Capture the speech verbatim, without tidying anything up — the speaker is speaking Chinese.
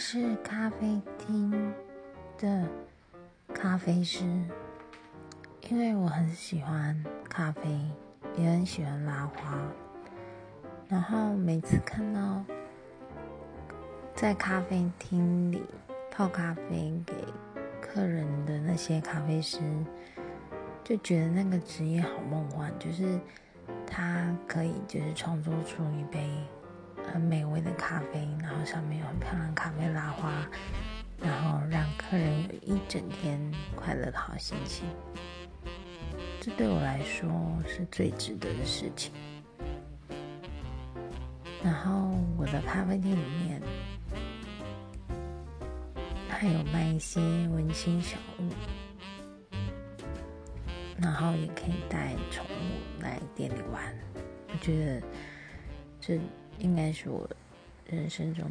是咖啡厅的咖啡师，因为我很喜欢咖啡，也很喜欢拉花。然后每次看到在咖啡厅里泡咖啡给客人的那些咖啡师，就觉得那个职业好梦幻，就是他可以就是创作出一杯很美味的咖啡，然后上面有很漂亮咖啡拉花，然后让客人有一整天快乐的好心情。这对我来说是最值得的事情。然后我的咖啡店里面还有卖一些温馨小物，然后也可以带宠物来店里玩。我觉得这应该是我人生中